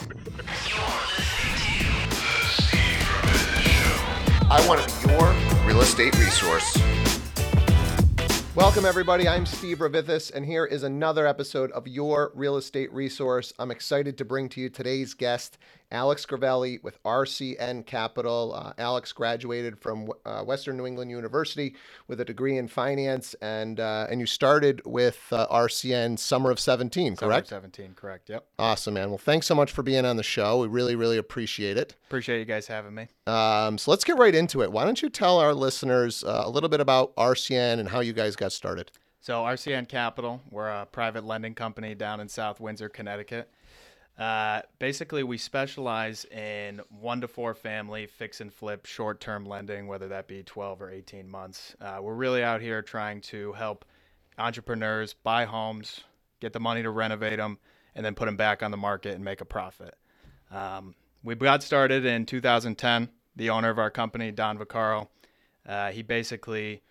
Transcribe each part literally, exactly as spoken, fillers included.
I want to be your real estate resource. Welcome, everybody. I'm Steve Revithis, and here is another episode of Your Real Estate Resource. I'm excited to bring to you today's guest, Alex Crivelli with R C N Capital. Uh, Alex graduated from uh, Western New England University with a degree in finance, and uh, and you started with uh, R C N summer of seventeen, correct? Summer of seventeen, correct, yep. Awesome, man. Well, thanks so much for being on the show. We really, really appreciate it. Appreciate you guys having me. Um, so let's get right into it. Why don't you tell our listeners uh, a little bit about R C N and how you guys got started? So R C N Capital, we're a private lending company down in South Windsor, Connecticut. Uh, basically, we specialize in one to four family fix and flip short-term lending, whether that be twelve or eighteen months. Uh, we're really out here trying to help entrepreneurs buy homes, get the money to renovate them, and then put them back on the market and make a profit. Um, we got started in two thousand ten. The owner of our company, Don Vaccaro, uh, he basically...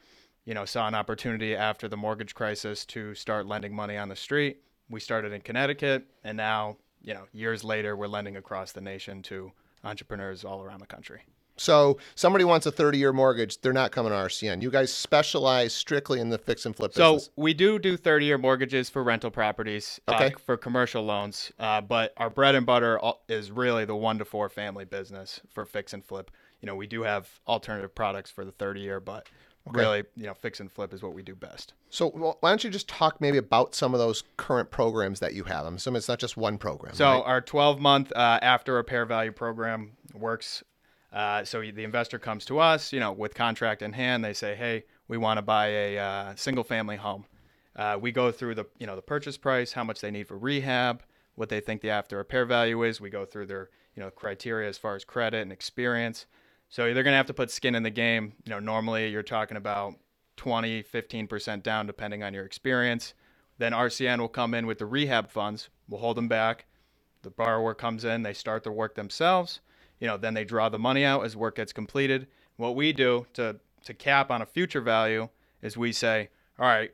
you know, saw an opportunity after the mortgage crisis to start lending money on the street. We started in Connecticut, and now, you know, years later, we're lending across the nation to entrepreneurs all around the country. So somebody wants a thirty-year mortgage, they're not coming to R C N. You guys specialize strictly in the fix and flip business. So we do do thirty-year mortgages for rental properties, okay. uh, for commercial loans, uh, but our bread and butter is really the one to four family business for fix and flip. You know, we do have alternative products for the thirty-year, but... okay. Really, you know, fix and flip is what we do best. So well, why don't you just talk maybe about some of those current programs that you have? I'm assuming it's not just one program. So right? Our twelve-month uh, after repair value program works. Uh, so the investor comes to us, you know, with contract in hand. They say, hey, we want to buy a uh, single-family home. Uh, we go through the, you know, the purchase price, how much they need for rehab, what they think the after repair value is. We go through their, you know, criteria as far as credit and experience. So they're going to have to put skin in the game. You know, normally you're talking about twenty, fifteen percent down, depending on your experience. Then R C N will come in with the rehab funds. We'll hold them back. The borrower comes in, they start their work themselves. You know, then they draw the money out as work gets completed. What we do to, to cap on a future value is we say, all right,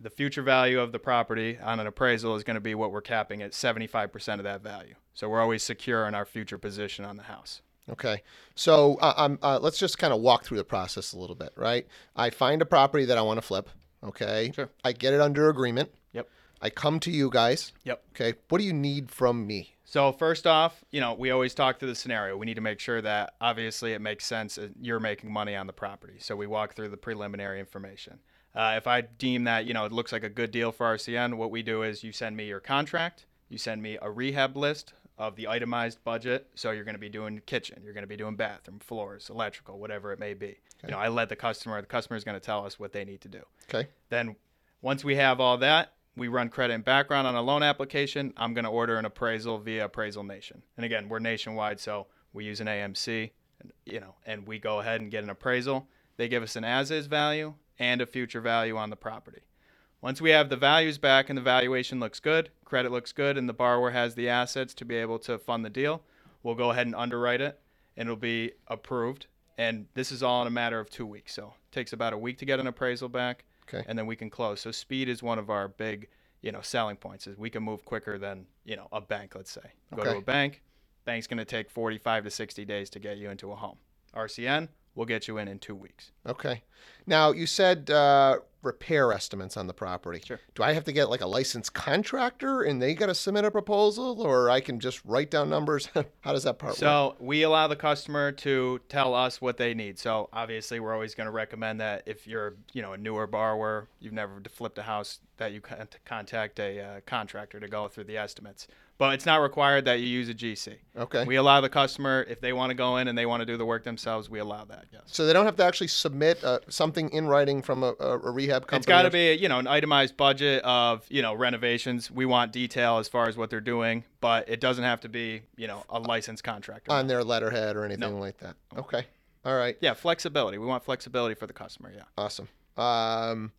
the future value of the property on an appraisal is going to be what we're capping at seventy-five percent of that value. So we're always secure in our future position on the house. Okay. So uh, I'm, uh, let's just kind of walk through the process a little bit, right? I find a property that I want to flip. Okay. Sure. I get it under agreement. Yep. I come to you guys. Yep. Okay. What do you need from me? So first off, you know, we always talk through the scenario. We need to make sure that obviously it makes sense that you're making money on the property. So we walk through the preliminary information. Uh, if I deem that, you know, it looks like a good deal for R C N, what we do is you send me your contract, you send me a rehab list of the itemized budget. So you're going to be doing kitchen, you're going to be doing bathroom, floors, electrical, whatever it may be. Okay. You know, I let the customer, the customer is going to tell us what they need to do. Okay. Then once we have all that, we run credit and background on a loan application. I'm going to order an appraisal via Appraisal Nation. And again, we're nationwide, so we use an A M C, and, you know, and we go ahead and get an appraisal. They give us an as-is value and a future value on the property. Once we have the values back and the valuation looks good, credit looks good, and the borrower has the assets to be able to fund the deal, we'll go ahead and underwrite it, and it'll be approved. And this is all in a matter of two weeks. So it takes about a week to get an appraisal back, okay, and then we can close. So speed is one of our big, you know, selling points, is we can move quicker than, you know, a bank, let's say. Go okay. to a bank. Bank's going to take forty-five to sixty days to get you into a home. R C N, we'll get you in in two weeks. Okay. Now, you said... Uh... repair estimates on the property. Sure. Do I have to get like a licensed contractor and they got to submit a proposal, or I can just write down numbers? How does that part so work? So we allow the customer to tell us what they need. So obviously we're always going to recommend that if you're, you know, a newer borrower, you've never flipped a house, that you contact a uh, contractor to go through the estimates. But it's not required that you use a G C. Okay. We allow the customer, if they want to go in and they want to do the work themselves, we allow that, yes. So they don't have to actually submit uh, something in writing from a, a rehab company? It's got to be, you know, an itemized budget of, you know, renovations. We want detail as far as what they're doing, but it doesn't have to be, you know, a licensed contractor. On their letterhead or anything no. like that. Okay. All right. Yeah, flexibility. We want flexibility for the customer, yeah. Awesome. Um...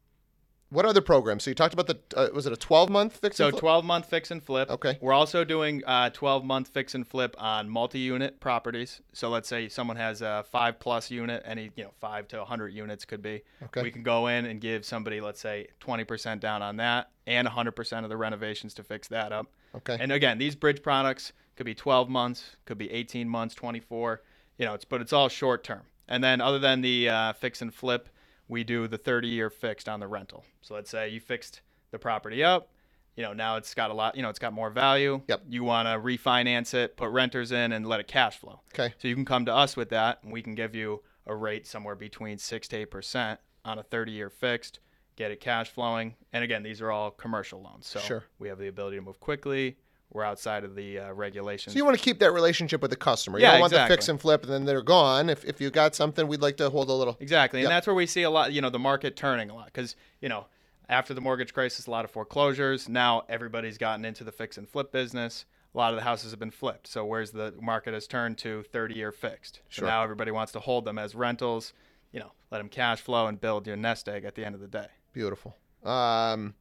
What other programs? So you talked about the, uh, was it a twelve-month fix and flip? So twelve-month fix and flip. Okay. We're also doing uh twelve-month fix and flip on multi-unit properties. So let's say someone has a five-plus unit, any, you know, five to one hundred units could be. Okay. We can go in and give somebody, let's say, twenty percent down on that and one hundred percent of the renovations to fix that up. Okay. And again, these bridge products could be twelve months, could be eighteen months, twenty-four, you know, it's, but it's all short term. And then other than the uh, fix and flip, we do the thirty year fixed on the rental. So let's say you fixed the property up, you know, now it's got a lot, you know, it's got more value. Yep. You want to refinance it, put renters in and let it cash flow. Okay. So you can come to us with that and we can give you a rate somewhere between six to eight percent on a thirty year fixed, get it cash flowing. And again, these are all commercial loans. So sure. We have the ability to move quickly. We're outside of the uh, regulations. So you want to keep that relationship with the customer. You yeah, don't want exactly. the fix and flip and then they're gone. If if you got something, we'd like to hold a little. Exactly. Yep. And that's where we see a lot, you know, the market turning a lot because, you know, after the mortgage crisis, a lot of foreclosures. Now everybody's gotten into the fix and flip business. A lot of the houses have been flipped. So where's the market has turned to thirty year fixed. Sure. So now everybody wants to hold them as rentals, you know, let them cash flow and build your nest egg at the end of the day. Beautiful. Um,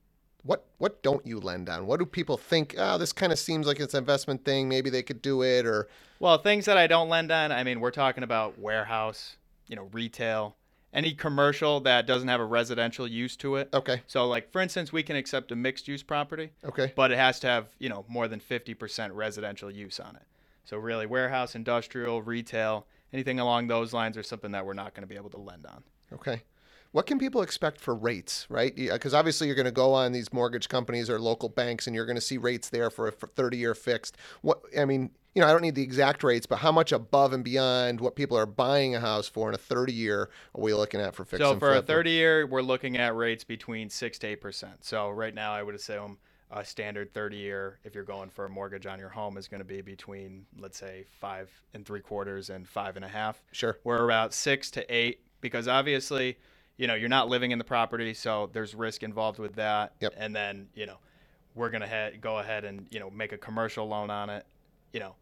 What what don't you lend on? What do people think? Oh, this kind of seems like it's an investment thing. Maybe they could do it or. Well, things that I don't lend on. I mean, we're talking about warehouse, you know, retail, any commercial that doesn't have a residential use to it. Okay. So, like for instance, we can accept a mixed use property. Okay. But it has to have, you know, more than fifty percent residential use on it. So really, warehouse, industrial, retail, anything along those lines are something that we're not going to be able to lend on. Okay. What can people expect for rates, right? Because obviously you're going to go on these mortgage companies or local banks, and you're going to see rates there for a thirty year fixed. What I mean, you know, I don't need the exact rates, but how much above and beyond what people are buying a house for in a thirty year are we looking at for fixed? So for a thirty year, we're looking at rates between six to eight percent. So right now, I would assume a standard thirty year, if you're going for a mortgage on your home, is going to be between, let's say, five and three quarters and five and a half. Sure, we're about six to eight because obviously, you know, you're not living in the property, so there's risk involved with that. Yep. And then, you know, we're going to ha- go ahead and, you know, make a commercial loan on it. You know,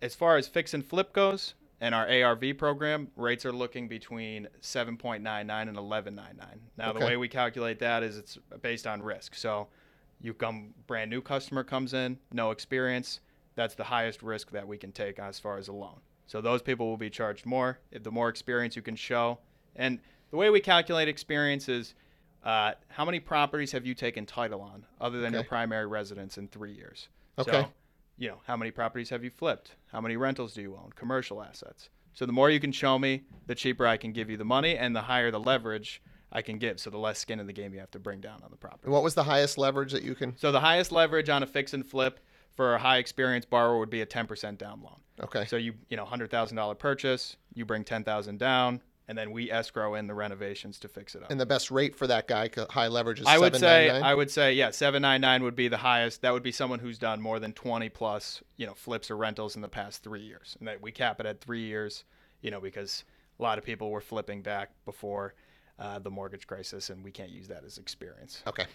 as far as fix and flip goes and our A R V program, rates are looking between seven point nine nine and eleven point nine nine. Now, okay. The way we calculate that is it's based on risk. So you come, brand new customer comes in, no experience. That's the highest risk that we can take as far as a loan. So those people will be charged more. If the more experience you can show. And the way we calculate experience is uh, how many properties have you taken title on other than okay. your primary residence in three years? Okay. So, you know, how many properties have you flipped? How many rentals do you own? Commercial assets. So the more you can show me, the cheaper I can give you the money and the higher the leverage I can give. So the less skin in the game you have to bring down on the property. And what was the highest leverage that you can? So the highest leverage on a fix and flip for a high experienced borrower would be a ten percent down loan. Okay. So you, you know, one hundred thousand dollars purchase, you bring ten thousand dollars down. And then we escrow in the renovations to fix it up. And the best rate for that guy, high leverage, is I would say, I would say, yeah, seven ninety-nine would be the highest. That would be someone who's done more than twenty plus, you know, flips or rentals in the past three years. And that we cap it at three years, you know, because a lot of people were flipping back before uh, the mortgage crisis, and we can't use that as experience. Okay.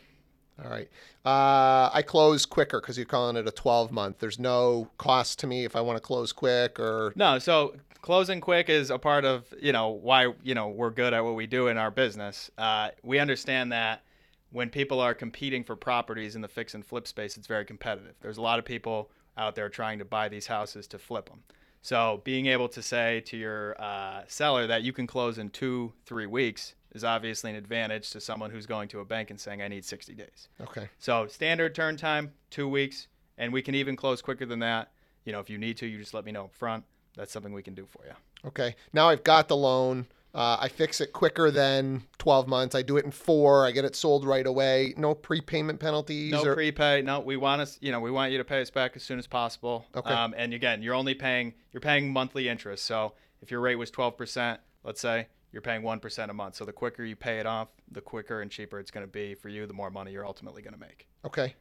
All right. Uh, I close quicker because you're calling it a twelve month. There's no cost to me if I want to close quick or. No. So closing quick is a part of, you know, why, you know, we're good at what we do in our business. Uh, we understand that when people are competing for properties in the fix and flip space, it's very competitive. There's a lot of people out there trying to buy these houses to flip them. So being able to say to your uh, seller that you can close in two, three weeks is obviously an advantage to someone who's going to a bank and saying, I need sixty days. Okay. So standard turn time, two weeks, and we can even close quicker than that. You know, if you need to, you just let me know up front. That's something we can do for you. Okay. Now I've got the loan. Uh, I fix it quicker than twelve months. I do it in four. I get it sold right away. No prepayment penalties. No or... prepay. No, we want us, you know, we want you to pay us back as soon as possible. Okay. Um, and again, you're only paying, you're paying monthly interest. So if your rate was twelve percent, let's say, you're paying one percent a month. So the quicker you pay it off, the quicker and cheaper it's going to be for you, the more money you're ultimately going to make. Okay.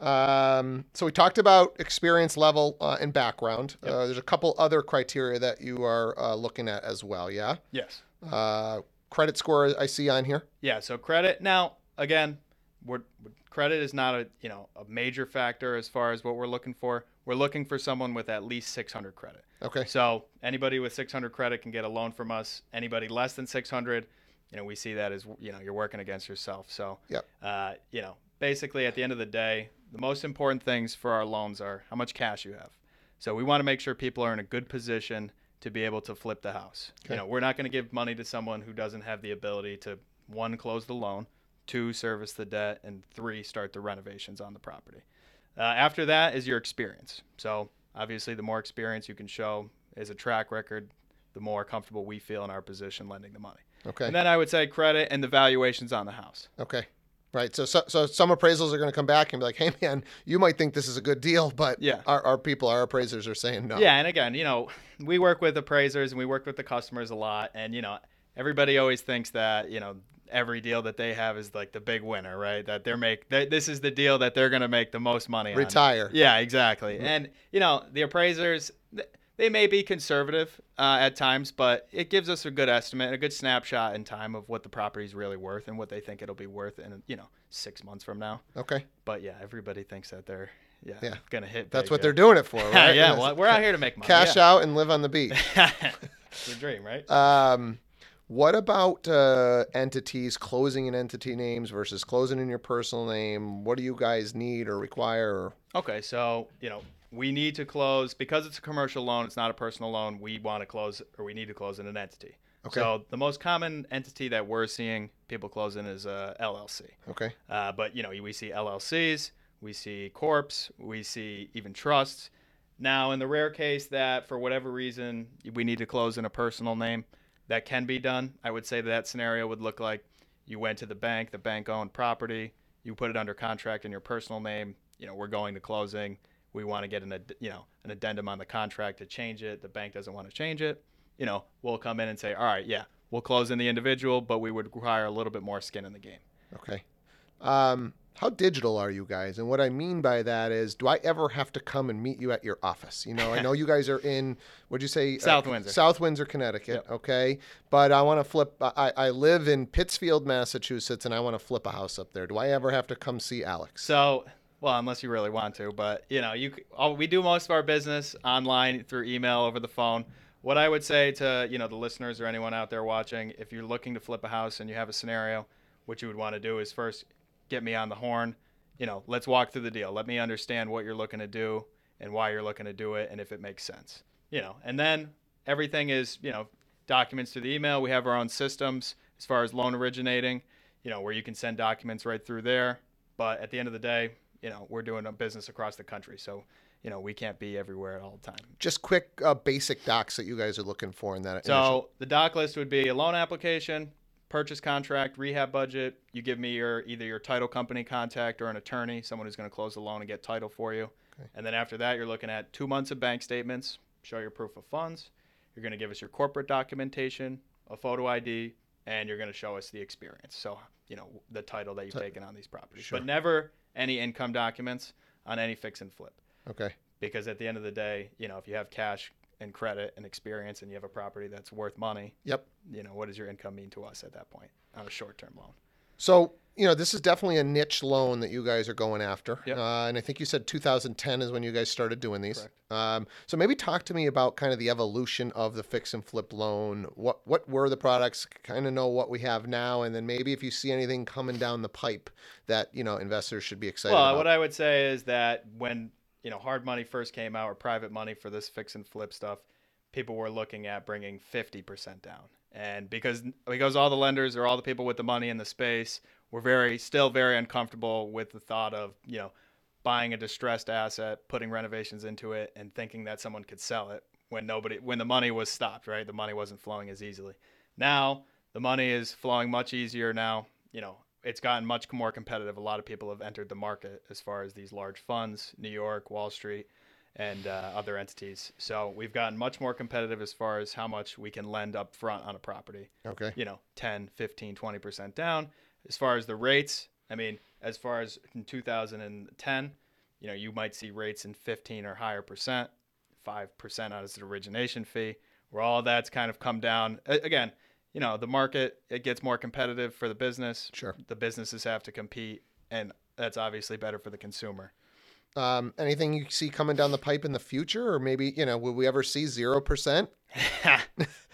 Um, so we talked about experience level uh, and background. Yep. Uh, there's a couple other criteria that you are uh, looking at as well, yeah? Yes. Uh, credit score I see on here. Yeah, so credit. Now, again, we're, credit is not a you know a major factor as far as what we're looking for. We're looking for someone with at least six hundred credit. Okay. So anybody with six hundred credit can get a loan from us. Anybody less than six hundred, you know, we see that as, you know, you're working against yourself. So, yep. uh, you know, basically at the end of the day, the most important things for our loans are how much cash you have. So we want to make sure people are in a good position to be able to flip the house. Okay. You know, we're not going to give money to someone who doesn't have the ability to, one, close the loan, two, service the debt, and three, start the renovations on the property. Uh, after that is your experience. So Obviously, the more experience you can show as a track record, the more comfortable we feel in our position lending the money. Okay. And then I would say credit and the valuations on the house. Okay. Right. So, so, so some appraisals are going to come back and be like, hey, man, you might think this is a good deal, but yeah. our, our people, our appraisers are saying no. Yeah. And again, you know, we work with appraisers and we work with the customers a lot. And, you know, everybody always thinks that, you know, every deal that they have is like the big winner, right? That they're make, they, this is the deal that they're going to make the most money on. Retire. Yeah, exactly. Mm-hmm. And, you know, the appraisers, they may be conservative uh, at times, but it gives us a good estimate, a good snapshot in time of what the property's really worth and what they think it'll be worth in, you know, six months from now. Okay. But yeah, everybody thinks that they're yeah, yeah. going to hit big. That's what yeah. they're doing it for, right? yeah, well, we're out here to make money. Cash yeah. out and live on the beach. It's your dream, right? Um, What about uh, entities, closing in entity names versus closing in your personal name? What do you guys need or require? Or... Okay, so, you know, we need to close, because it's a commercial loan, it's not a personal loan, we want to close, or we need to close in an entity. Okay. So the most common entity that we're seeing people close in is uh, L L C. Okay. Uh, but, you know, we see L L Cs, we see corps, we see even trusts. Now, in the rare case that for whatever reason we need to close in a personal name, that can be done. I would say that scenario would look like you went to the bank, the bank owned property, you put it under contract in your personal name. You know, we're going to closing. We want to get an, you know, an addendum on the contract to change it. The bank doesn't want to change it. You know, we'll come in and say, all right, yeah, we'll close in the individual, but we would require a little bit more skin in the game. Okay. Um, how digital are you guys? And what I mean by that is, do I ever have to come and meet you at your office? You know, I know you guys are in, what'd you say? South uh, Windsor. South Windsor, Connecticut. Yep. Okay. But I want to flip, I, I live in Pittsfield, Massachusetts, and I want to flip a house up there. Do I ever have to come see Alex? So, well, unless you really want to, but you know, you we do most of our business online through email, over the phone. What I would say to, you know, the listeners or anyone out there watching, if you're looking to flip a house and you have a scenario, what you would want to do is first, get me on the horn, you know, let's walk through the deal. Let me understand what you're looking to do and why you're looking to do it and if it makes sense, you know, and then everything is, you know, documents through the email. We have our own systems as far as loan originating, you know, where you can send documents right through there. But at the end of the day, you know, we're doing a business across the country. So, you know, we can't be everywhere at all the time. Just quick uh, basic docs that you guys are looking for in that. So initial- the doc list would be a loan application, purchase contract, rehab budget. You give me your either your title company contact or an attorney, someone who's going to close the loan and get title for you. Okay. And then after that, you're looking at two months of bank statements, show your proof of funds. You're going to give us your corporate documentation, a photo I D, and you're going to show us the experience. So, you know, the title that you've title. taken on these properties. Sure. But never any income documents on any fix and flip. Okay. Because at the end of the day, you know, if you have cash and credit and experience and you have a property that's worth money. Yep. You know, what does your income mean to us at that point on a short-term loan? So, you know, this is definitely a niche loan that you guys are going after. Yep. Uh, and I think you said two thousand ten is when you guys started doing these. Correct. Um, so maybe talk to me about kind of the evolution of the fix and flip loan. What, what were the products? Kind of know what we have now. And then maybe if you see anything coming down the pipe that, you know, investors should be excited well, about. Well, what I would say is that when, you know, hard money first came out, or private money for this fix and flip stuff, people were looking at bringing fifty percent down. And because because all the lenders or all the people with the money in the space were very still very uncomfortable with the thought of, you know, buying a distressed asset, putting renovations into it, and thinking that someone could sell it when nobody when the money was stopped, right? The money wasn't flowing as easily. Now the money is flowing much easier now. You know, it's gotten much more competitive. A lot of people have entered the market as far as these large funds, New York, Wall Street, and uh, other entities. So we've gotten much more competitive as far as how much we can lend up front on a property. Okay. You know, ten, fifteen, twenty percent down. As far as the rates, I mean, as far as in two thousand ten, you know, you might see rates in fifteen or higher percent, five percent as an origination fee, where all that's kind of come down. Again, you know, the market, it gets more competitive for the business. Sure. The businesses have to compete, and that's obviously better for the consumer. Um, anything you see coming down the pipe in the future, or maybe, you know, will we ever see zero percent?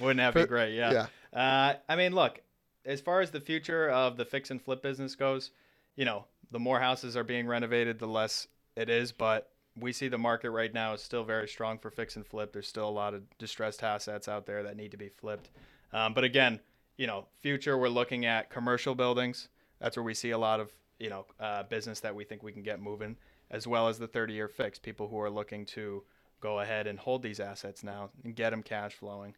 Wouldn't that be great? Yeah. yeah. Uh, I mean, look, as far as the future of the fix and flip business goes, you know, the more houses are being renovated, the less it is, but we see the market right now is still very strong for fix and flip. There's still a lot of distressed assets out there that need to be flipped. Um, but again, you know, future, we're looking at commercial buildings. That's where we see a lot of, you know, uh, business that we think we can get moving, as well as the thirty year fix, people who are looking to go ahead and hold these assets now and get them cash flowing.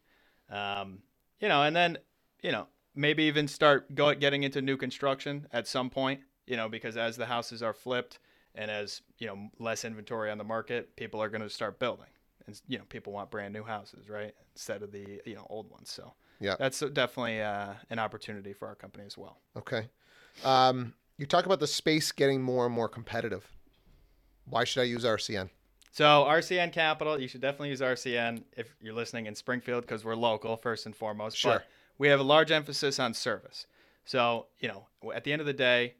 Um, you know, and then, you know, maybe even start go getting into new construction at some point, you know, because as the houses are flipped and as, you know, less inventory on the market, people are going to start building. And, you know, people want brand new houses, right, instead of the, you know, old ones. So yeah, that's definitely uh, an opportunity for our company as well. Okay. Um, you talk about the space getting more and more competitive. Why should I use R C N? So R C N Capital, you should definitely use R C N if you're listening in Springfield, because we're local first and foremost. Sure. But we have a large emphasis on service. So, you know, at the end of the day,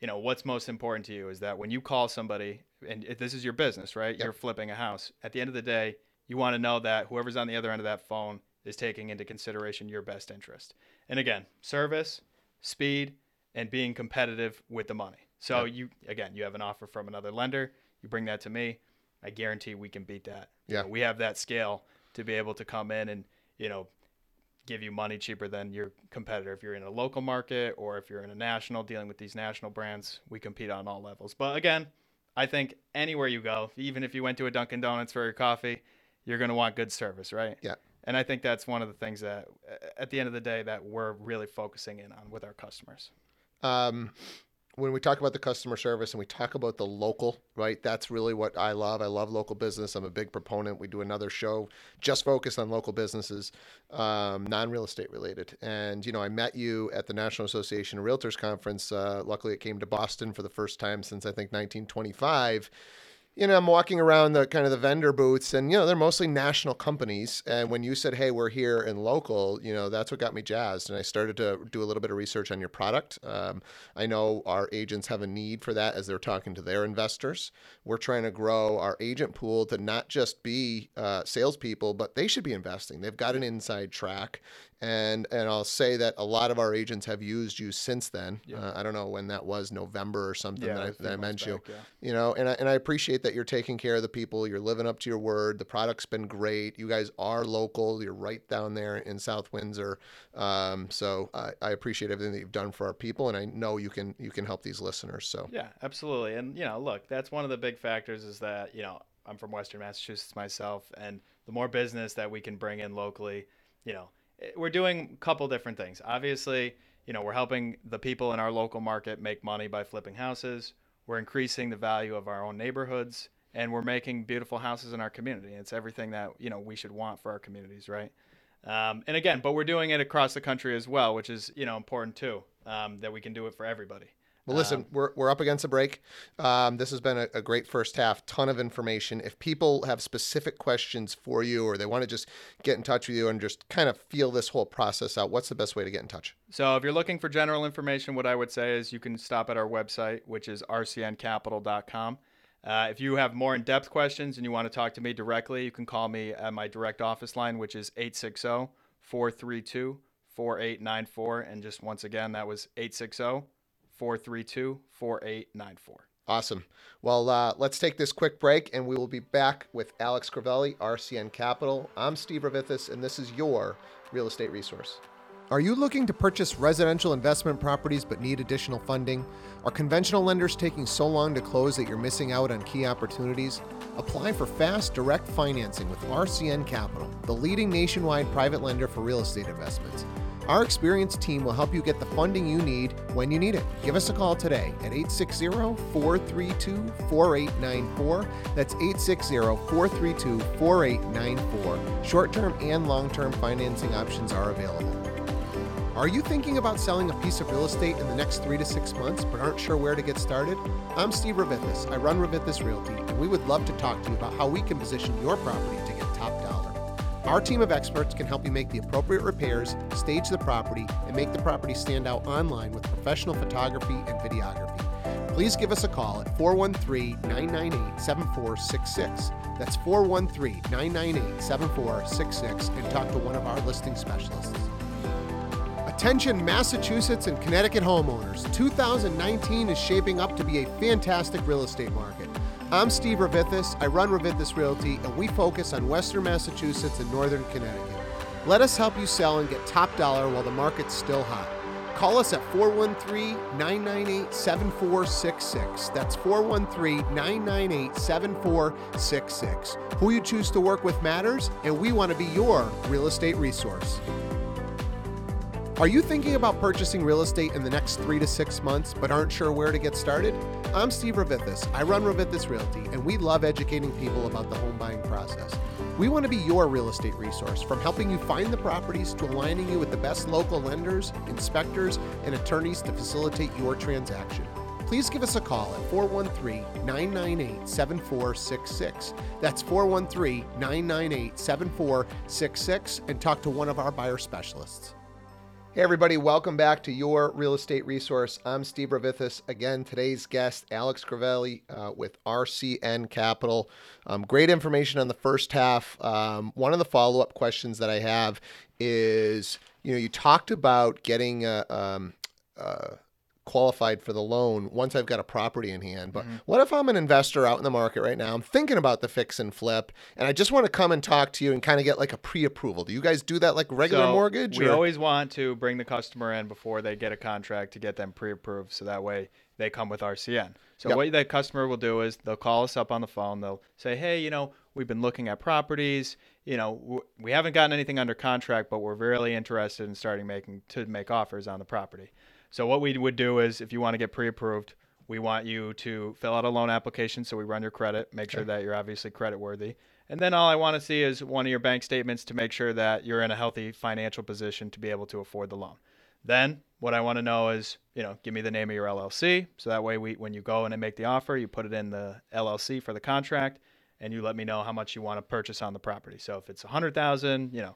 you know, what's most important to you is that when you call somebody, and if this is your business, right? Yep. You're flipping a house. At the end of the day, you want to know that whoever's on the other end of that phone is taking into consideration your best interest. And again, service, speed, and being competitive with the money. So yep. you, again, you have an offer from another lender, you bring that to me, I guarantee we can beat that. Yeah. You know, we have that scale to be able to come in and, you know, give you money cheaper than your competitor. If you're in a local market or if you're in a national, dealing with these national brands, we compete on all levels. But again, I think anywhere you go, even if you went to a Dunkin' Donuts for your coffee, you're going to want good service, right? Yeah. And I think that's one of the things that at the end of the day that we're really focusing in on with our customers. Um, When we talk about the customer service and we talk about the local, right, that's really what I love. I love local business. I'm a big proponent. We do another show just focused on local businesses, um, non-real estate related. And, you know, I met you at the National Association of Realtors Conference. Uh, luckily, it came to Boston for the first time since, I think, nineteen twenty-five. You know, I'm walking around the kind of the vendor booths and, you know, they're mostly national companies. And when you said, hey, we're here and local, you know, that's what got me jazzed. And I started to do a little bit of research on your product. Um, I know our agents have a need for that as they're talking to their investors. We're trying to grow our agent pool to not just be uh, salespeople, but they should be investing. They've got an inside track. And and I'll say that a lot of our agents have used you since then. Yeah. Uh, I don't know when that was, November or something, yeah, that I, that I mentioned back, you. Yeah. You know, and I, and I appreciate that you're taking care of the people. You're living up to your word. The product's been great. You guys are local. You're right down there in South Windsor. Um, so I, I appreciate everything that you've done for our people, and I know you can you can help these listeners. So yeah, absolutely. And you know, look, that's one of the big factors is that you know I'm from Western Massachusetts myself, and the more business that we can bring in locally, you know. We're doing a couple different things. Obviously, you know, we're helping the people in our local market make money by flipping houses. We're increasing the value of our own neighborhoods, and we're making beautiful houses in our community. It's everything that, you know, we should want for our communities, right? Um, and again, but we're doing it across the country as well, which is, you know, important too, um, that we can do it for everybody. Well, listen, um, we're we're up against a break. Um, this has been a, a great first half, ton of information. If people have specific questions for you or they want to just get in touch with you and just kind of feel this whole process out, what's the best way to get in touch? So if you're looking for general information, what I would say is you can stop at our website, which is r c n capital dot com. Uh, if you have more in-depth questions and you want to talk to me directly, you can call me at my direct office line, which is eight six zero, four three two, four eight nine four. And just once again, that was eight six zero, four three two, four eight nine four. four three two, four eight nine four. Awesome. Well, uh, let's take this quick break, and we will be back with Alex Crivelli, R C N Capital. I'm Steve Revithis, and this is your Real Estate Resource. Are you looking to purchase residential investment properties but need additional funding? Are conventional lenders taking so long to close that you're missing out on key opportunities? Apply for fast, direct financing with R C N Capital, the leading nationwide private lender for real estate investments. Our experienced team will help you get the funding you need when you need it. Give us a call today at eight six zero, four three two, four eight nine four. That's eight six zero, four three two, four eight nine four. Short-term and long-term financing options are available. Are you thinking about selling a piece of real estate in the next three to six months but aren't sure where to get started? I'm Steve Revithis. I run Revithis Realty, and we would love to talk to you about how we can position your property to get top dollar. Our team of experts can help you make the appropriate repairs, stage the property, and make the property stand out online with professional photography and videography. Please give us a call at four one three, nine nine eight, seven four six six. That's four one three, nine nine eight, seven four six six, and talk to one of our listing specialists. Attention Massachusetts and Connecticut homeowners, two thousand nineteen is shaping up to be a fantastic real estate market. I'm Steve Revithis, I run Revithis Realty, and we focus on Western Massachusetts and Northern Connecticut. Let us help you sell and get top dollar while the market's still hot. Call us at four one three, nine nine eight, seven four six six. That's four one three, nine nine eight, seven four six six. Who you choose to work with matters, and we want to be your real estate resource. Are you thinking about purchasing real estate in the next three to six months but aren't sure where to get started? I'm Steve Revithis. I run Revithis Realty, and we love educating people about the home buying process. We want to be your real estate resource, from helping you find the properties to aligning you with the best local lenders, inspectors, and attorneys to facilitate your transaction. Please give us a call at four one three, nine nine eight, seven four six six. That's four one three, nine nine eight, seven four six six, and talk to one of our buyer specialists. Hey everybody, welcome back to Your Real Estate Resource. I'm Steve Revithis. Again, today's guest, Alex Crivelli uh, with R C N Capital. Um, great information on the first half. Um, one of the follow-up questions that I have is, you know, you talked about getting uh, um, uh, qualified for the loan once I've got a property in hand. But mm-hmm. what if I'm an investor out in the market right now? I'm thinking about the fix and flip, and I just want to come and talk to you and kind of get like a pre-approval. Do you guys do that like regular so mortgage? We or? always want to bring the customer in before they get a contract to get them pre-approved, so that way they come with R C N. So yep. what the customer will do is they'll call us up on the phone. They'll say, hey, you know, we've been looking at properties. You know, we haven't gotten anything under contract, but we're really interested in starting making to make offers on the property. So what we would do is, if you want to get pre-approved, we want you to fill out a loan application. So we run your credit, make okay. sure that you're obviously credit worthy. And then all I want to see is one of your bank statements to make sure that you're in a healthy financial position to be able to afford the loan. Then what I want to know is, you know, give me the name of your L L C. So that way, we, when you go in and make the offer, you put it in the L L C for the contract, and you let me know how much you want to purchase on the property. So if it's one hundred thousand dollars, you know,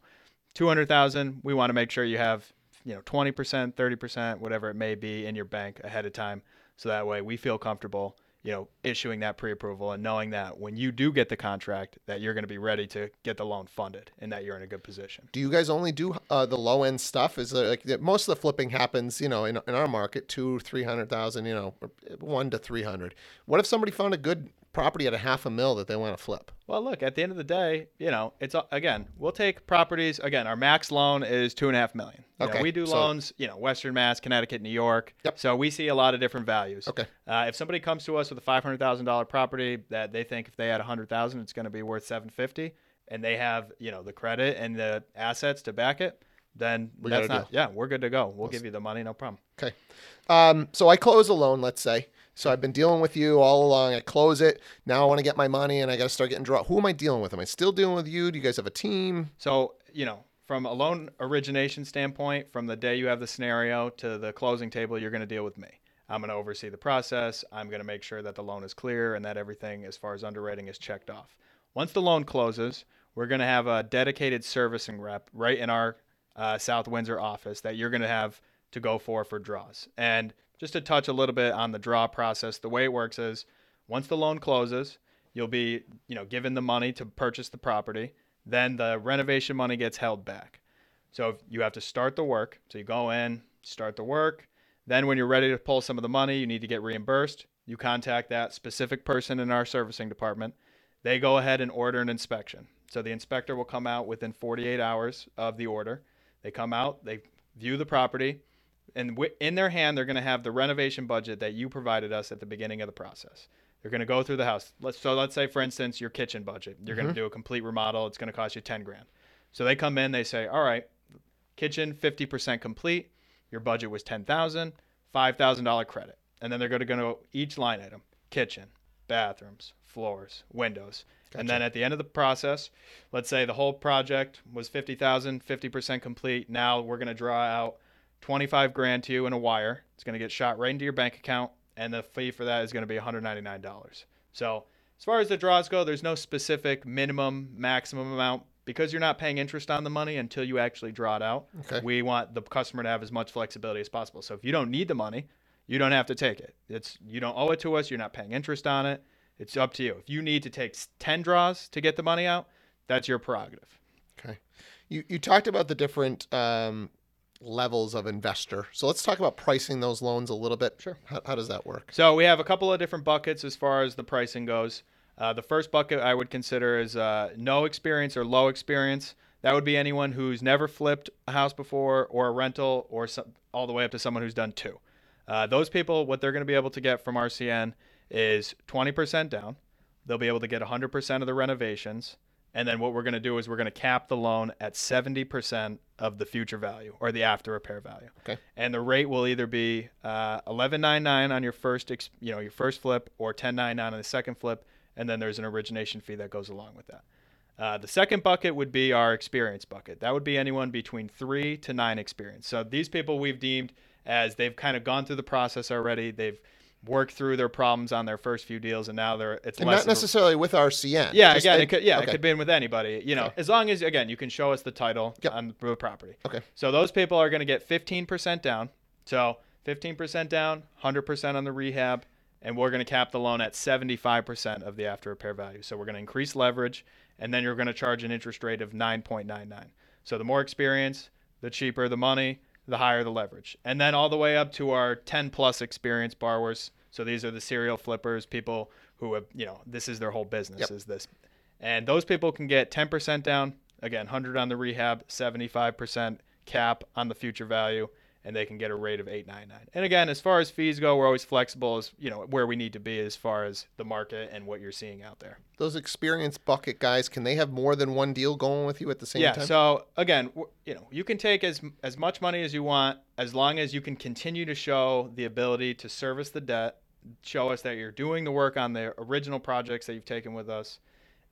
two hundred thousand dollars, we want to make sure you have, you know, twenty percent, thirty percent, whatever it may be, in your bank ahead of time. So that way we feel comfortable, you know, issuing that pre-approval and knowing that when you do get the contract, that you're going to be ready to get the loan funded and that you're in a good position. Do you guys only do uh, the low end stuff? Is there like most of the flipping happens, you know, in, in our market, two, three hundred thousand, you know, one to three hundred. What if somebody found a good property at a half a mil that they want to flip? Well, look, at the end of the day, you know, it's, again, we'll take properties. Again, our max loan is two and a half million. You okay. know, we do so, loans, you know, Western Mass, Connecticut, New York. Yep. So we see a lot of different values. Okay. Uh, if somebody comes to us with a five hundred thousand dollars property that they think if they had one hundred thousand dollars, it's going to be worth seven fifty, and they have, you know, the credit and the assets to back it, then we that's not, yeah, we're good to go. We'll Let's, give you the money. No problem. Okay. Um, so I close a loan, let's say. So I've been dealing with you all along. I close it. Now I want to get my money, and I got to start getting draw. Who am I dealing with? Am I still dealing with you? Do you guys have a team? So, you know, from a loan origination standpoint, from the day you have the scenario to the closing table, you're going to deal with me. I'm going to oversee the process. I'm going to make sure that the loan is clear and that everything as far as underwriting is checked off. Once the loan closes, we're going to have a dedicated servicing rep right in our uh, South Windsor office that you're going to have to go for for draws. And just to touch a little bit on the draw process, the way it works is once the loan closes, you'll be, you know, given the money to purchase the property. Then the renovation money gets held back. So you have to start the work. So you go in, start the work. Then when you're ready to pull some of the money, you need to get reimbursed. You contact that specific person in our servicing department. They go ahead and order an inspection. So the inspector will come out within forty-eight hours of the order. They come out, they view the property. And in their hand, they're going to have the renovation budget that you provided us at the beginning of the process. They're going to go through the house. Let's, so let's say, for instance, your kitchen budget. You're mm-hmm. going to do a complete remodel. It's going to cost you ten grand. So they come in, they say, all right, kitchen fifty percent complete. Your budget was ten thousand dollars, five thousand dollars credit. And then they're going to go each line item, kitchen, bathrooms, floors, windows. Gotcha. And then at the end of the process, let's say the whole project was fifty thousand dollars, fifty percent complete. Now we're going to draw out twenty-five grand to you in a wire. It's going to get shot right into your bank account, and the fee for that is going to be one hundred ninety-nine dollars. So as far as the draws go, there's no specific minimum, maximum amount because you're not paying interest on the money until you actually draw it out. Okay. We want the customer to have as much flexibility as possible. So if you don't need the money, you don't have to take it. It's you don't owe it to us. You're not paying interest on it. It's up to you. If you need to take ten draws to get the money out, that's your prerogative. Okay. You you talked about the different um levels of investor. So let's talk about pricing those loans a little bit. Sure. How, how does that work? So we have a couple of different buckets as far as the pricing goes. Uh, the first bucket I would consider is uh, no experience or low experience. That would be anyone who's never flipped a house before or a rental or some, all the way up to someone who's done two. Uh, those people, what they're going to be able to get from R C N is twenty percent down. They'll be able to get one hundred percent of the renovations. And then what we're going to do is we're going to cap the loan at seventy percent of the future value or the after repair value. Okay. And the rate will either be uh, eleven ninety-nine on your first, ex- you know, your first flip or ten ninety-nine on the second flip. And then there's an origination fee that goes along with that. Uh, the second bucket would be our experience bucket. That would be anyone between three to nine experience. So these people we've deemed as they've kind of gone through the process already. They've worked through their problems on their first few deals, and now they're it's and less not necessarily a, with R C N. Yeah, Just, again, it could, yeah, okay. it could be in with anybody. You know, okay. as long as again you can show us the title yep. on the property. Okay. So those people are going to get fifteen percent down. So fifteen percent down, one hundred percent on the rehab. And we're going to cap the loan at seventy-five percent of the after repair value. So we're going to increase leverage, and then you're going to charge an interest rate of nine point nine nine. So the more experience, the cheaper the money, the higher the leverage. And then all the way up to our ten plus experienced borrowers. So these are the serial flippers, people who have, you know, this is their whole business yep. is this. And those people can get ten percent down, again, one hundred on the rehab, seventy-five percent cap on the future value. And they can get a rate of eight ninety-nine. And again, as far as fees go, we're always flexible as, you know, where we need to be as far as the market and what you're seeing out there. Those experienced bucket guys, can they have more than one deal going with you at the same yeah, time? Yeah, so again, you know, you can take as as much money as you want as long as you can continue to show the ability to service the debt, show us that you're doing the work on the original projects that you've taken with us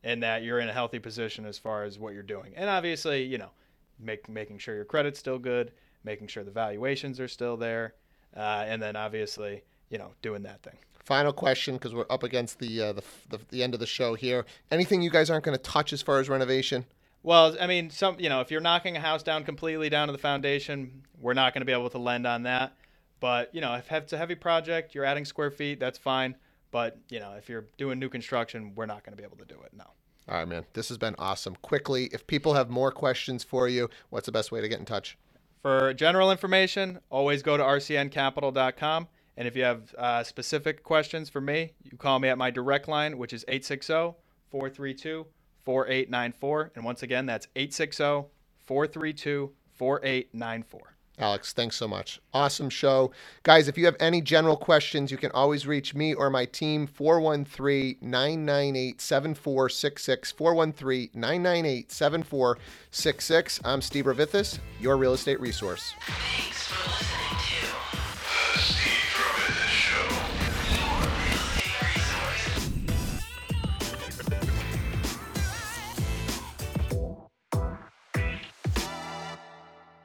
and that you're in a healthy position as far as what you're doing. And obviously, you know, make, making sure your credit's still good, making sure the valuations are still there, uh, and then obviously, you know, doing that thing. Final question, because we're up against the, uh, the the the end of the show here. Anything you guys aren't going to touch as far as renovation? Well, I mean, some you know, if you're knocking a house down completely down to the foundation, we're not going to be able to lend on that. But you know, if it's a heavy project, you're adding square feet, that's fine. But you know, if you're doing new construction, we're not going to be able to do it. No. All right, man. This has been awesome. Quickly, if people have more questions for you, what's the best way to get in touch? For general information, always go to r c n capital dot com. And if you have uh, specific questions for me, you call me at my direct line, which is eight six zero, four three two, four eight nine four. And once again, that's eight six zero, four three two, four eight nine four. Alex, thanks so much. Awesome show. Guys, if you have any general questions, you can always reach me or my team, four one three, nine nine eight, seven four six six, four one three, nine nine eight, seven four six six. I'm Steve Revithis, your real estate resource. Thanks for listening.